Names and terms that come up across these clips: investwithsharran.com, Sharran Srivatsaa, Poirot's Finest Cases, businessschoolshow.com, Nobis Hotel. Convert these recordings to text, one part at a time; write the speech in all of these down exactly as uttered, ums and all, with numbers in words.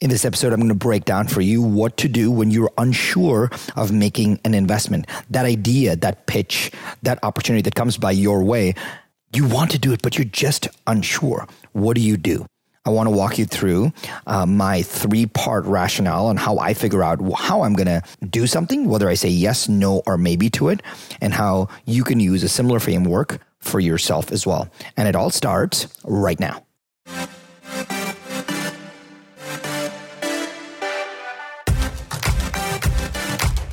In this episode, I'm going to break down for you what to do when you're unsure of making an investment. That idea, that pitch, that opportunity that comes by your way, you want to do it, but you're just unsure. What do you do? I want to walk you through uh, my three-part rationale on how I figure out how I'm going to do something, whether I say yes, no, or maybe to it, and how you can use a similar framework for yourself as well. And it all starts right now.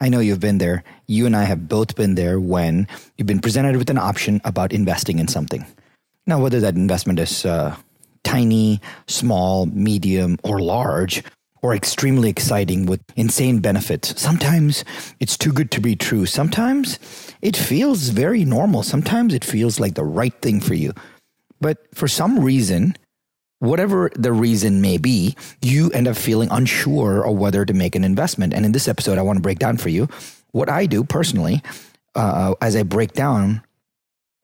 I know you've been there. You and I have both been there when you've been presented with an option about investing in something. Now, whether that investment is uh, tiny, small, medium, or large, or extremely exciting with insane benefits, sometimes it's too good to be true. Sometimes it feels very normal. Sometimes it feels like the right thing for you. But for some reason, whatever the reason may be, you end up feeling unsure of whether to make an investment. And in this episode, I want to break down for you what I do personally uh, as I break down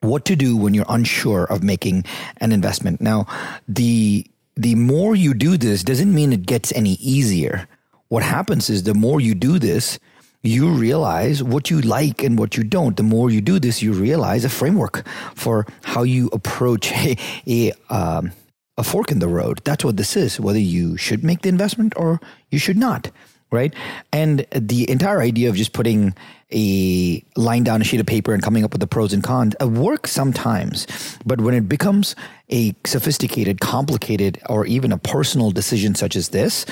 what to do when you're unsure of making an investment. Now, the the more you do this doesn't mean it gets any easier. What happens is the more you do this, you realize what you like and what you don't. The more you do this, you realize a framework for how you approach a... a um, A fork in the road. That's what this is, whether you should make the investment or you should not, right? And the entire idea of just putting a line down a sheet of paper and coming up with the pros and cons works sometimes, but when it becomes a sophisticated, complicated, or even a personal decision such as this,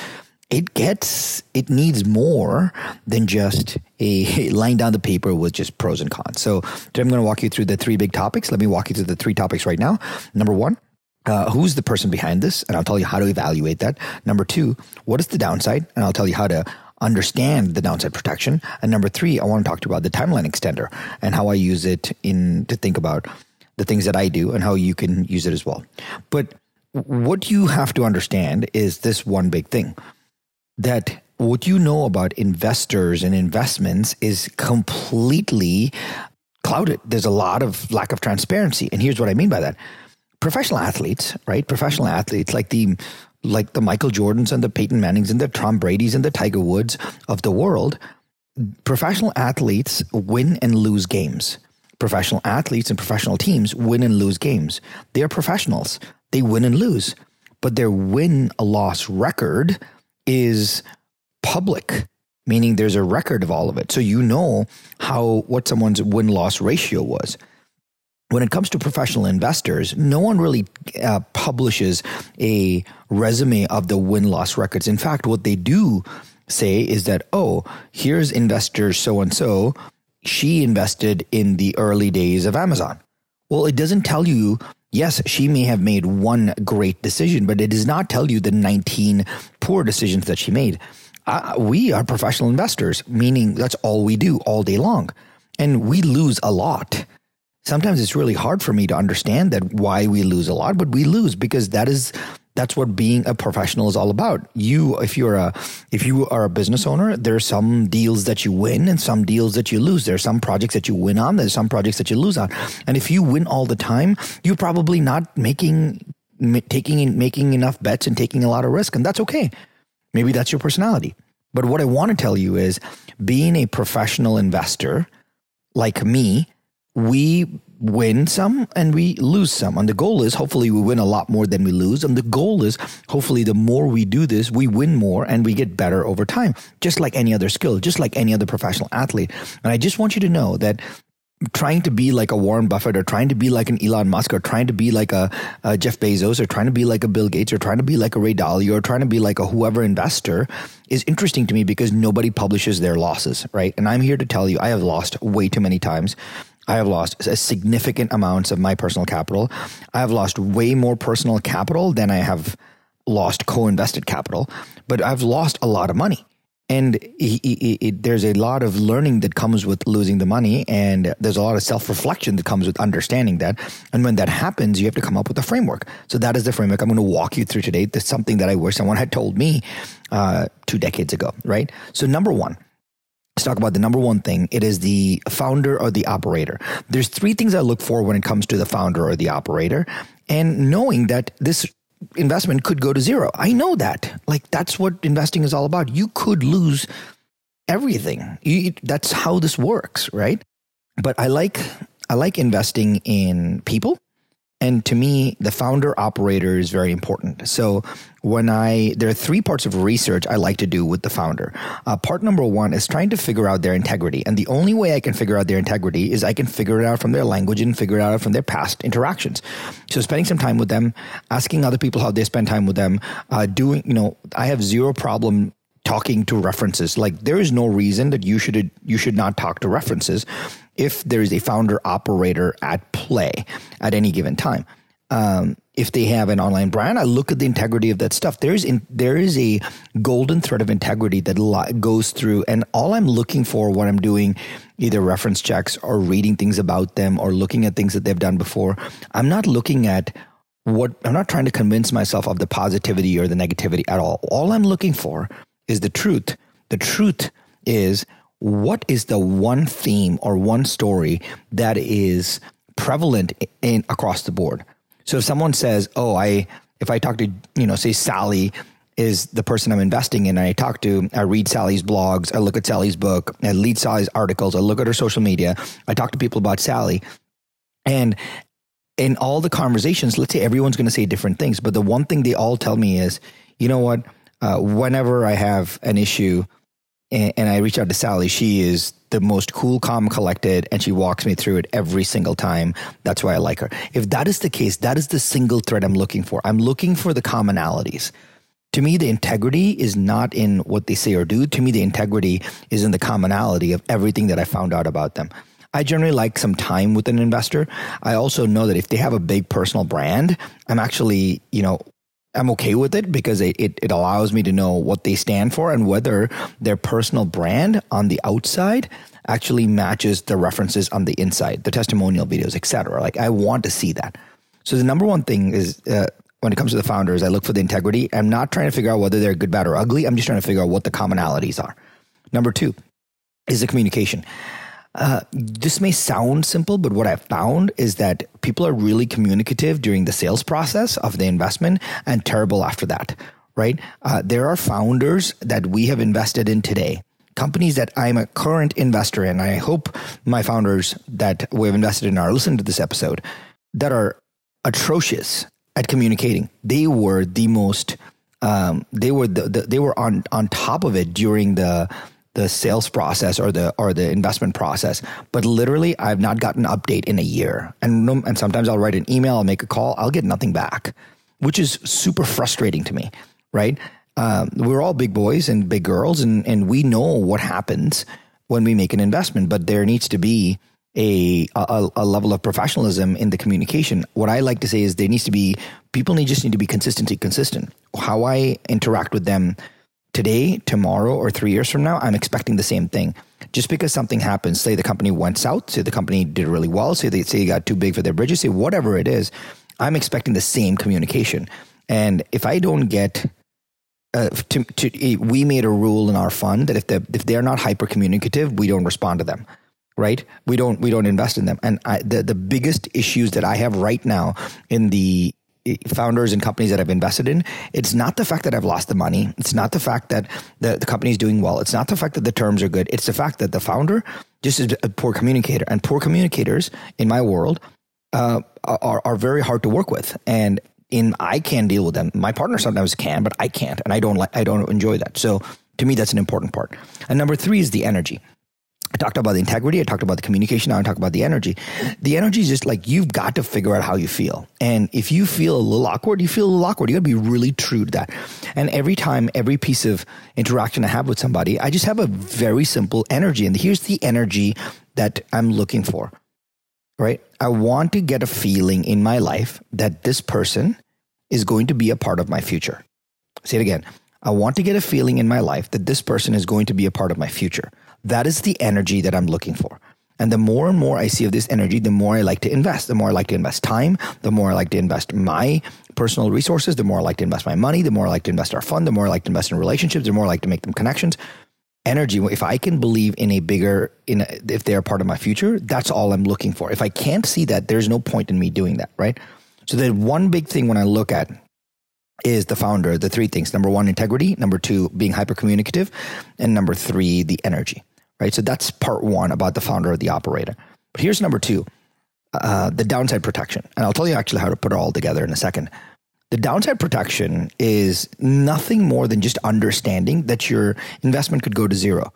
it gets, it needs more than just a line down the paper with just pros and cons. So today I'm going to walk you through the three big topics. Let me walk you through the three topics right now. Number one, Uh, who's the person behind this? And I'll tell you how to evaluate that. Number two, what is the downside? And I'll tell you how to understand the downside protection. And number three, I want to talk to you about the timeline extender and how I use it in to think about the things that I do and how you can use it as well. But what you have to understand is this one big thing, that what you know about investors and investments is completely clouded. There's a lot of lack of transparency. And here's what I mean by that. Professional athletes, right? Professional athletes like the like the Michael Jordans and the Peyton Mannings and the Tom Bradys and the Tiger Woods of the world. Professional athletes win and lose games. Professional athletes and professional teams win and lose games. They are professionals. They win and lose. But their win-loss record is public, meaning there's a record of all of it. So you know how what someone's win-loss ratio was. When it comes to professional investors, no one really uh, publishes a resume of the win-loss records. In fact, what they do say is that, oh, here's investor so-and-so. She invested in the early days of Amazon. Well, it doesn't tell you, yes, she may have made one great decision, but it does not tell you the nineteen poor decisions that she made. Uh, we are professional investors, meaning that's all we do all day long. And we lose a lot. Sometimes it's really hard for me to understand that why we lose a lot, but we lose because that is that's what being a professional is all about. You, if you're a if you are a business owner, there are some deals that you win and some deals that you lose. There are some projects that you win on, there's some projects that you lose on, and if you win all the time, you're probably not making taking making enough bets and taking a lot of risk, and that's okay. Maybe that's your personality. But what I want to tell you is, being a professional investor like me, we win some and we lose some. And the goal is hopefully we win a lot more than we lose. And the goal is hopefully the more we do this, we win more and we get better over time, just like any other skill, just like any other professional athlete. And I just want you to know that trying to be like a Warren Buffett or trying to be like an Elon Musk or trying to be like a, a Jeff Bezos or trying to be like a Bill Gates or trying to be like a Ray Dalio or trying to be like a whoever investor is interesting to me because nobody publishes their losses, right? And I'm here to tell you, I have lost way too many times. I have lost a significant amounts of my personal capital. I have lost way more personal capital than I have lost co-invested capital, but I've lost a lot of money. And it, it, it, there's a lot of learning that comes with losing the money, and there's a lot of self-reflection that comes with understanding that. And when that happens, you have to come up with a framework. So that is the framework I'm going to walk you through today. That's something that I wish someone had told me uh, two decades ago, right? So number one, let's talk about the number one thing. It is the founder or the operator. There's three things I look for when it comes to the founder or the operator, and knowing that this investment could go to zero. I know that. Like, that's what investing is all about. You could lose everything. You, that's how this works, right? But I like I like investing in people. And to me, the founder operator is very important. So when I, there are three parts of research I like to do with the founder. Uh, part number one is trying to figure out their integrity. And the only way I can figure out their integrity is I can figure it out from their language and figure it out from their past interactions. So spending some time with them, asking other people how they spend time with them, uh, doing, you know, I have zero problem talking to references. Like, there is no reason that you should, you should not talk to references if there is a founder operator at play at any given time. Um, if they have an online brand, I look at the integrity of that stuff. There is in, there is a golden thread of integrity that li- goes through, and all I'm looking for when I'm doing either reference checks or reading things about them or looking at things that they've done before, I'm not looking at what, I'm not trying to convince myself of the positivity or the negativity at all. All I'm looking for is the truth. The truth is, what is the one theme or one story that is prevalent in across the board? So if someone says, oh, I, if I talk to, you know, say Sally is the person I'm investing in, and I talk to, I read Sally's blogs, I look at Sally's book, I read Sally's articles, I look at her social media, I talk to people about Sally. And in all the conversations, let's say everyone's going to say different things, but the one thing they all tell me is, you know what, uh, whenever I have an issue and I reach out to Sally, she is the most cool, calm, collected, and she walks me through it every single time. That's why I like her. If that is the case, that is the single thread I'm looking for. I'm looking for the commonalities. To me, the integrity is not in what they say or do. To me, the integrity is in the commonality of everything that I found out about them. I generally like some time with an investor. I also know that if they have a big personal brand, I'm actually, you know, I'm okay with it because it, it, it allows me to know what they stand for and whether their personal brand on the outside actually matches the references on the inside, the testimonial videos, et cetera. Like, I want to see that. So the number one thing is uh, when it comes to the founders, I look for the integrity. I'm not trying to figure out whether they're good, bad, or ugly. I'm just trying to figure out what the commonalities are. Number two is the communication. Uh, this may sound simple, but what I've found is that people are really communicative during the sales process of the investment and terrible after that, right? Uh, there are founders that we have invested in today, companies that I'm a current investor in. I hope my founders that we've invested in are listening to this episode, that are atrocious at communicating. They were the most, um, they were the, the, they were on, on top of it during the the sales process or the or the investment process. But literally, I've not gotten an update in a year. And, and sometimes I'll write an email, I'll make a call, I'll get nothing back, which is super frustrating to me, right? Um, we're all big boys and big girls, and, and we know what happens when we make an investment, but there needs to be a, a a level of professionalism in the communication. What I like to say is there needs to be, people need just need to be consistently consistent. How I interact with them today, tomorrow, or three years from now, I'm expecting the same thing. Just because something happens, say the company went south, say the company did really well, say they say they got too big for their bridges, say whatever it is, I'm expecting the same communication. And if I don't get, uh, to, to, we made a rule in our fund that if they if they're not hyper communicative, we don't respond to them, right? We don't we don't invest in them. And I, the the biggest issues that I have right now in the founders and companies that I've invested in, it's not the fact that I've lost the money. It's not the fact that the, the company is doing well. It's not the fact that the terms are good. It's the fact that the founder just is a poor communicator, and poor communicators in my world uh, are, are very hard to work with. And in, I can deal with them. My partner sometimes can, but I can't. And I don't like, I don't enjoy that. So to me, that's an important part. And number three is the energy. I talked about the integrity. I talked about the communication. Now I talk about the energy. The energy is just like, you've got to figure out how you feel. And if you feel a little awkward, you feel a little awkward. You got to be really true to that. And every time, every piece of interaction I have with somebody, I just have a very simple energy. And here's the energy that I'm looking for. right? I want to get a feeling in my life that this person is going to be a part of my future. Say it again. I want to get a feeling in my life that this person is going to be a part of my future. That is the energy that I'm looking for. And the more and more I see of this energy, the more I like to invest. The more I like to invest time, the more I like to invest my personal resources, the more I like to invest my money, the more I like to invest our fund, the more I like to invest in relationships, the more I like to make them connections. Energy, if I can believe in a bigger, in a, if they're part of my future, that's all I'm looking for. If I can't see that, there's no point in me doing that, right? So then one big thing when I look at is the founder, the three things. Number one, integrity. Number two, being hyper-communicative. And number three, the energy. Right? So that's part one about the founder or the operator. But here's number two, uh, the downside protection. And I'll tell you actually how to put it all together in a second. The downside protection is nothing more than just understanding that your investment could go to zero.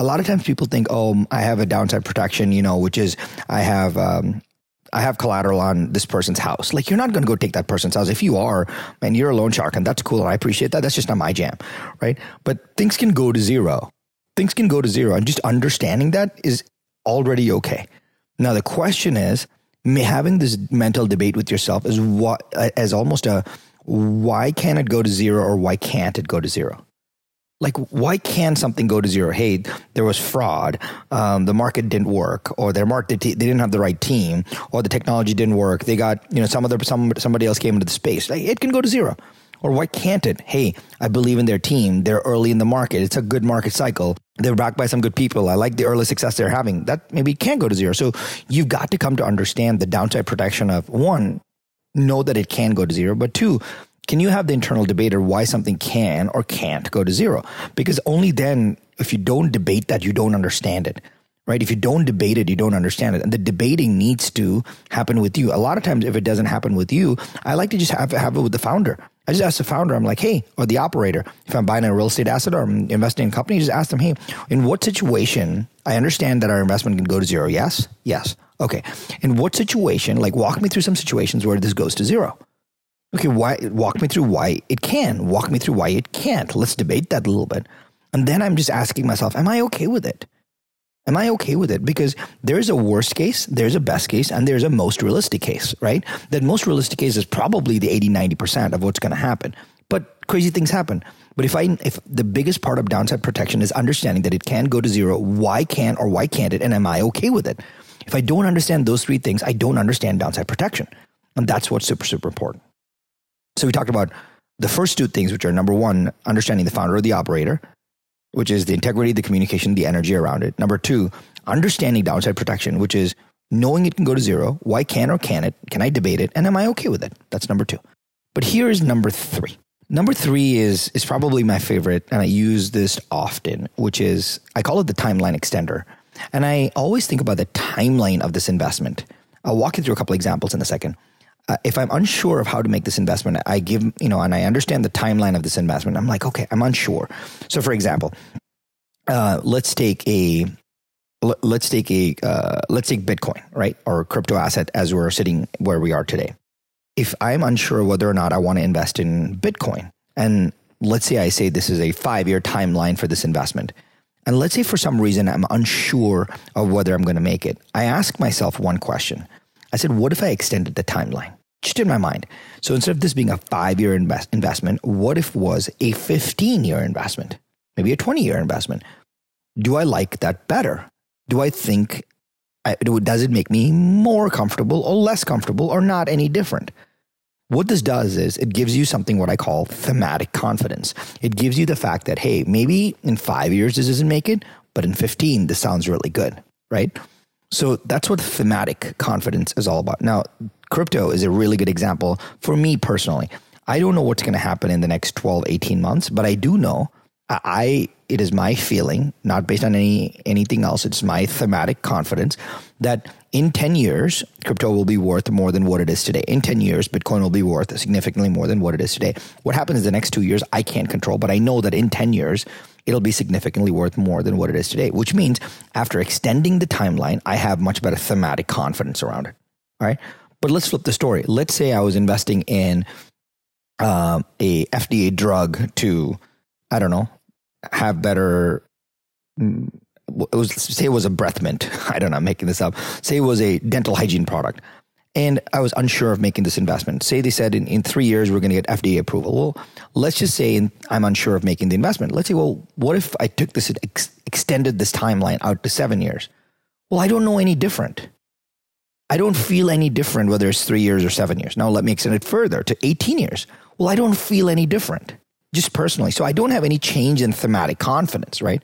A lot of times people think, oh, I have a downside protection, you know, which is I have... Um, I have collateral on this person's house. Like, you're not going to go take that person's house. If you are, man, you're a loan shark, and that's cool. And I appreciate that. That's just not my jam, right? But things can go to zero. Things can go to zero. And just understanding that is already okay. Now, the question is, having this mental debate with yourself is what, as almost a, why can't it go to zero or why can't it go to zero? Like, why can something go to zero? Hey, there was fraud, um, the market didn't work, or their market, they didn't have the right team, or the technology didn't work. They got, you know, some other, some, somebody else came into the space. Like, it can go to zero. Or why can't it? Hey, I believe in their team. They're early in the market. It's a good market cycle. They're backed by some good people. I like the early success they're having. That maybe can go to zero. So you've got to come to understand the downside protection of, one, know that it can go to zero, but two, can you have the internal debate or why something can or can't go to zero? Because only then, if you don't debate that, you don't understand it, right? If you don't debate it, you don't understand it. And the debating needs to happen with you. A lot of times, if it doesn't happen with you, I like to just have, have it with the founder. I just ask the founder, I'm like, hey, or the operator, if I'm buying a real estate asset or I'm investing in a company, just ask them, hey, in what situation, I understand that our investment can go to zero. Yes? Yes. Okay. In what situation, like walk me through some situations where this goes to zero. Okay, why? Walk me through why it can. Walk me through why it can't. Let's debate that a little bit. And then I'm just asking myself, am I okay with it? Am I okay with it? Because there's a worst case, there's a best case, and there's a most realistic case, right? That most realistic case is probably the eighty, ninety percent of what's going to happen. But crazy things happen. But if I, if the biggest part of downside protection is understanding that it can go to zero, why can or why can't it? And am I okay with it? If I don't understand those three things, I don't understand downside protection. And that's what's super, super important. So we talked about the first two things, which are number one, understanding the founder or the operator, which is the integrity, the communication, the energy around it. Number two, understanding downside protection, which is knowing it can go to zero. Why can or can it? Can I debate it? And am I okay with it? That's number two. But here is number three. Number three is is probably my favorite, and I use this often, which is, I call it the timeline extender. And I always think about the timeline of this investment. I'll walk you through a couple examples in a second. Uh, if I'm unsure of how to make this investment, I give, you know, and I understand the timeline of this investment. I'm like, okay, I'm unsure. So for example, uh, let's take a, let's take a, uh, let's take Bitcoin, right? Or crypto asset as we're sitting where we are today. If I'm unsure whether or not I want to invest in Bitcoin, and let's say I say this is a five-year timeline for this investment. And let's say for some reason, I'm unsure of whether I'm going to make it. I ask myself one question. I said, what if I extended the timeline? Just in my mind. So instead of this being a five-year invest- investment, what if it was a fifteen-year investment? Maybe a twenty-year investment. Do I like that better? Do I think, I, does it make me more comfortable or less comfortable or not any different? What this does is it gives you something what I call thematic confidence. It gives you the fact that, hey, maybe in five years this doesn't make it, but in fifteen, this sounds really good, right? So that's what thematic confidence is all about. Now, crypto is a really good example for me personally. I don't know what's going to happen in the next twelve, eighteen months, but I do know I it is my feeling, not based on any anything else. It's my thematic confidence that in ten years, crypto will be worth more than what it is today. In ten years, Bitcoin will be worth significantly more than what it is today. What happens in the next two years, I can't control, but I know that in ten years, it'll be significantly worth more than what it is today, which means after extending the timeline, I have much better thematic confidence around it. All right. But let's flip the story. Let's say I was investing in um, a F D A drug to, I don't know, have better it was, say it was a breath mint. I don't know, I'm making this up. Say it was a dental hygiene product. And I was unsure of making this investment. Say they said in, in three years, we're going to get F D A approval. Well, let's just say I'm unsure of making the investment. Let's say, well, what if I took this, ex- extended this timeline out to seven years? Well, I don't know any different. I don't feel any different whether it's three years or seven years. Now let me extend it further to eighteen years. Well, I don't feel any different, just personally. So I don't have any change in thematic confidence, right?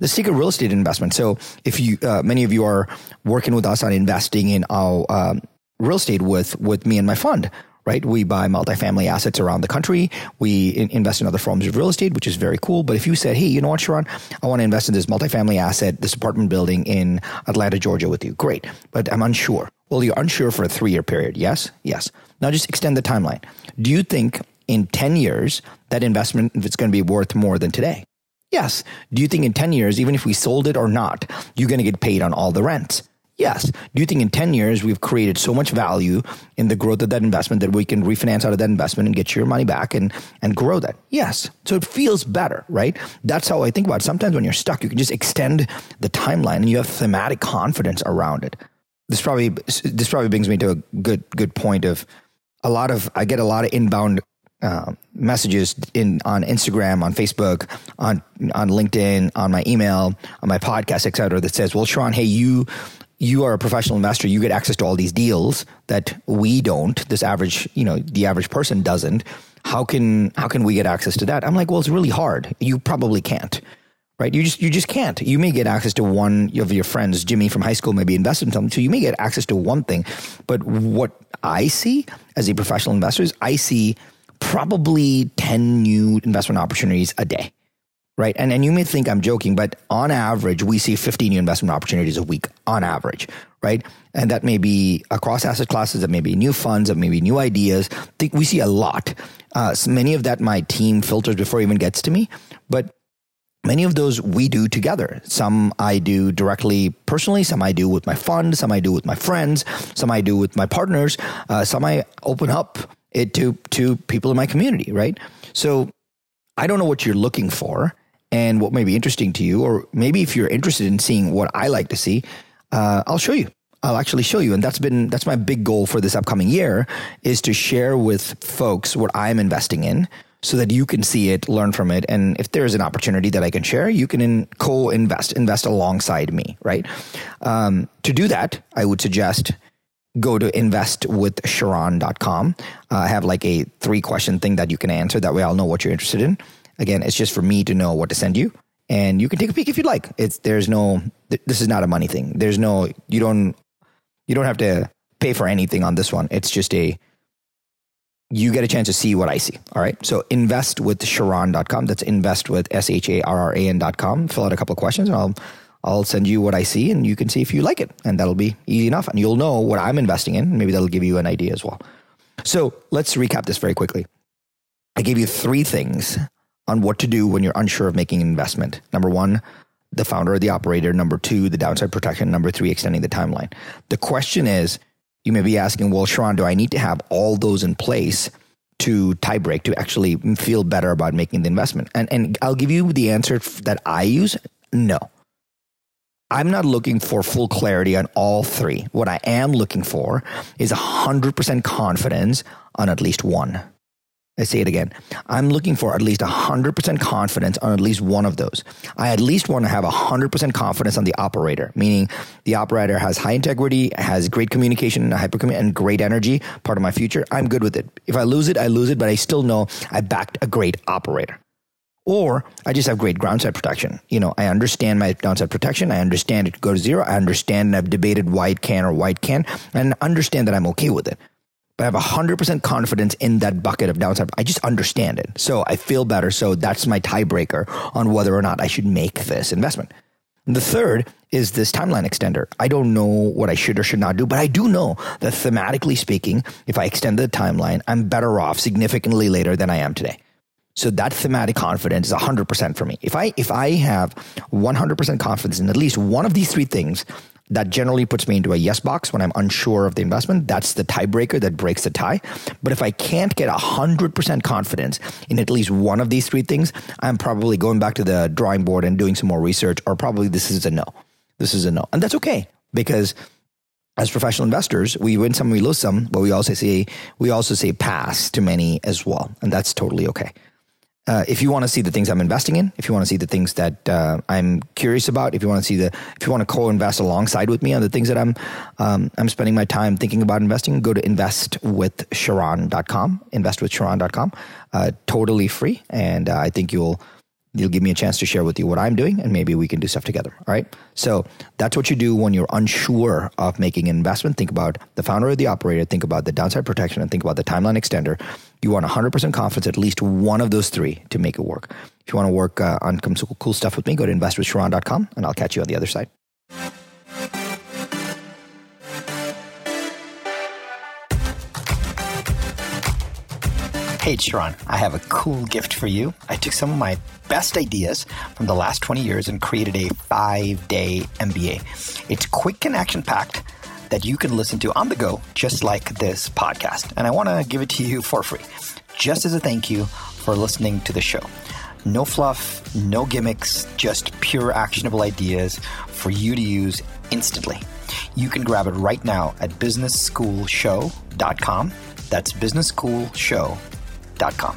Let's take a real estate investment. So if you, uh, many of you are working with us on investing in our, um, real estate with, with me and my fund, right? We buy multifamily assets around the country. We in, invest in other forms of real estate, which is very cool. But if you said, hey, you know what, Sharran, I want to invest in this multifamily asset, this apartment building in Atlanta, Georgia with you. Great. But I'm unsure. Well, you're unsure for a three year period. Yes. Yes. Now just extend the timeline. Do you think in ten years that investment is going to be worth more than today? Yes. Do you think in ten years, even if we sold it or not, you're going to get paid on all the rents? Yes. Do you think in ten years, we've created so much value in the growth of that investment that we can refinance out of that investment and get your money back and, and grow that? Yes. So it feels better, right? That's how I think about it. Sometimes when you're stuck, you can just extend the timeline and you have thematic confidence around it. This probably, this probably brings me to a good, good point of a lot of, I get a lot of inbound Uh, messages in on Instagram, on Facebook, on on LinkedIn, on my email, on my podcast, et cetera, that says, well, Sharran, hey, you you are a professional investor. You get access to all these deals that we don't. This average, you know, the average person doesn't. How can how can we get access to that? I'm like, well, it's really hard. You probably can't. Right. You just you just can't. You may get access to one of your friends, Jimmy from high school, maybe invested in something. So you may get access to one thing. But what I see as a professional investor is I see probably ten new investment opportunities a day, right? And and you may think I'm joking, but on average, we see fifty new investment opportunities a week on average, right? And that may be across asset classes, that may be new funds, that may be new ideas. I think we see a lot. Uh, so many of that my team filters before it even gets to me, but many of those we do together. Some I do directly personally, some I do with my fund, some I do with my friends, some I do with my partners, uh, some I open up it to, to people in my community, right? So I don't know what you're looking for and what may be interesting to you, or maybe if you're interested in seeing what I like to see, uh, I'll show you. I'll actually show you. And that's been, that's my big goal for this upcoming year is to share with folks what I'm investing in so that you can see it, learn from it. And if there is an opportunity that I can share, you can in, co-invest, invest alongside me, right? Um, to do that, I would suggest go to invest with sharran dot com. Uh, I have like a three question thing that you can answer. That way I'll know what you're interested in. Again, it's just for me to know what to send you. And you can take a peek if you'd like. It's, there's no, th- this is not a money thing. There's no, you don't, you don't have to pay for anything on this one. It's just a, you get a chance to see what I see. All right. So invest with sharran dot com. That's invest with S H A R R A N dot com. Fill out a couple of questions and I'll, I'll send you what I see and you can see if you like it, and that'll be easy enough. And you'll know what I'm investing in. Maybe that'll give you an idea as well. So let's recap this very quickly. I gave you three things on what to do when you're unsure of making an investment. Number one, the founder or the operator. Number two, the downside protection. Number three, extending the timeline. The question is, you may be asking, well, Sharran, do I need to have all those in place to tie break, to actually feel better about making the investment? And, and I'll give you the answer that I use. No. I'm not looking for full clarity on all three. What I am looking for is one hundred percent confidence on at least one. I say it again. I'm looking for at least one hundred percent confidence on at least one of those. I at least want to have one hundred percent confidence on the operator, meaning the operator has high integrity, has great communication and hyper and great energy, part of my future. I'm good with it. If I lose it, I lose it, but I still know I backed a great operator. Or I just have great downside protection. You know, I understand my downside protection. I understand it could go to zero. I understand and I've debated why it can or why it can't, and understand that I'm okay with it. But I have one hundred percent confidence in that bucket of downside. I just understand it. So I feel better. So that's my tiebreaker on whether or not I should make this investment. The third is this timeline extender. I don't know what I should or should not do, but I do know that thematically speaking, if I extend the timeline, I'm better off significantly later than I am today. So that thematic confidence is one hundred percent for me. If I if I have one hundred percent confidence in at least one of these three things, That generally puts me into a yes box when I'm unsure of the investment. That's the tiebreaker that breaks the tie. But if I can't get one hundred percent confidence in at least one of these three things, I'm probably going back to the drawing board and doing some more research, or probably this is a no. This is a no. And that's okay, because as professional investors, we win some, we lose some, but we also say, we also say pass to many as well. And that's totally okay. Uh, if you want to see the things I'm investing in, if you want to see the things that uh, I'm curious about, if you want to see the, if you want to co-invest alongside with me on the things that I'm, um, I'm spending my time thinking about investing, go to invest with sharran dot com, invest with sharran dot com, uh, totally free. And uh, I think you'll, you'll give me a chance to share with you what I'm doing, and maybe we can do stuff together. All right. So that's what you do when you're unsure of making an investment. Think about the founder or the operator, think about the downside protection, and think about the timeline extender. You want one hundred percent confidence, at least one of those three, to make it work. If you want to work uh, on some cool stuff with me, go to invest with sharran dot com, and I'll catch you on the other side. Hey, it's Sharran. I have a cool gift for you. I took some of my best ideas from the last twenty years and created a five-day M B A. It's quick and action-packed that you can listen to on the go, just like this podcast. And I want to give it to you for free, just as a thank you for listening to the show. No fluff, no gimmicks, just pure actionable ideas for you to use instantly. You can grab it right now at business school show dot com. That's business school show dot com.